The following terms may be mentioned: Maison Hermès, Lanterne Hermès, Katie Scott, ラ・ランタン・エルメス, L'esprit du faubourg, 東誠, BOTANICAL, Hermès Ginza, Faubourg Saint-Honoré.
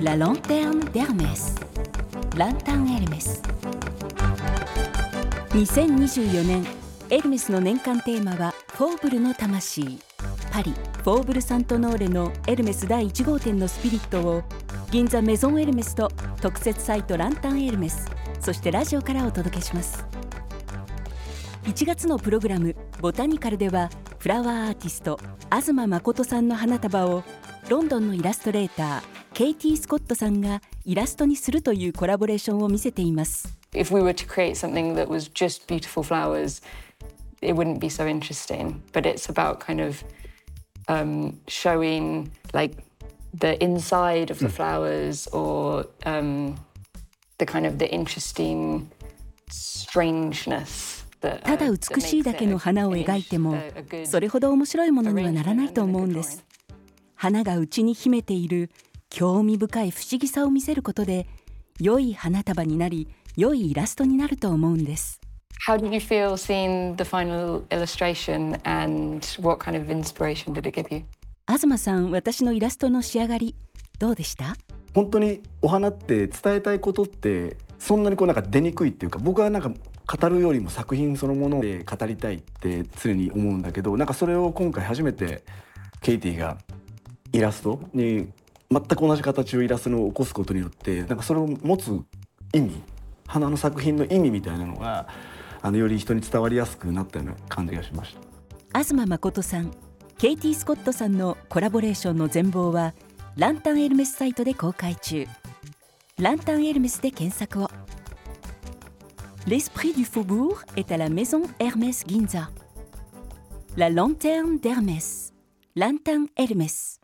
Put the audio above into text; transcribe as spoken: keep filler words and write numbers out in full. La lanterne d'Hermès. ランタン・エルメス。にせんにじゅうよねん、エルメスの年間テーマはフォーブルの魂。パリフォーブルサントノーレのエルメスだいいち号店のスピリットを銀座メゾンエルメスと特設サイトランタン・エルメス、そしてラジオからお届けします。いちがつのプログラムボタニカルでは、フラワーアーティスト東誠さんの花束をロンドンのイラストレーターケイティ・スコットさんがイラストにするというコラボレーションを見せています。If we were to create something that was just beautiful flowers, it wouldn't be so interesting. But it's about kind of um, showing like the inside of the flowers or um, the kind of the interesting strangeness.ただ美しいだけの花を描いても、それほど面白いものにはならないと思うんです。花が内に秘めている興味深い不思議さを見せることで、良い花束になり、良いイラストになると思うんです。How did you feel seeing the final illustration and what kind of inspiration did it give you? 東さん、私のイラストの仕上がり、どうでした?本当にお花って伝えたいことって、そんなにこうなんか出にくいっていうか、僕はなんか語るよりも作品そのもので語りたいって常に思うんだけど、なんかそれを今回初めてケイティがイラストに全く同じ形をイラストを起こすことによって、なんかそれを持つ意味、花の作品の意味みたいなのがあのより人に伝わりやすくなったような感じがしました。東誠さん、ケイティ・スコットさんのコラボレーションの全貌はランタン・エルメスサイトで公開中。ランタン・エルメスで検索を。L'esprit du faubourg est à la maison Hermès Ginza. La lanterne d'Hermès. Lanterne Hermès.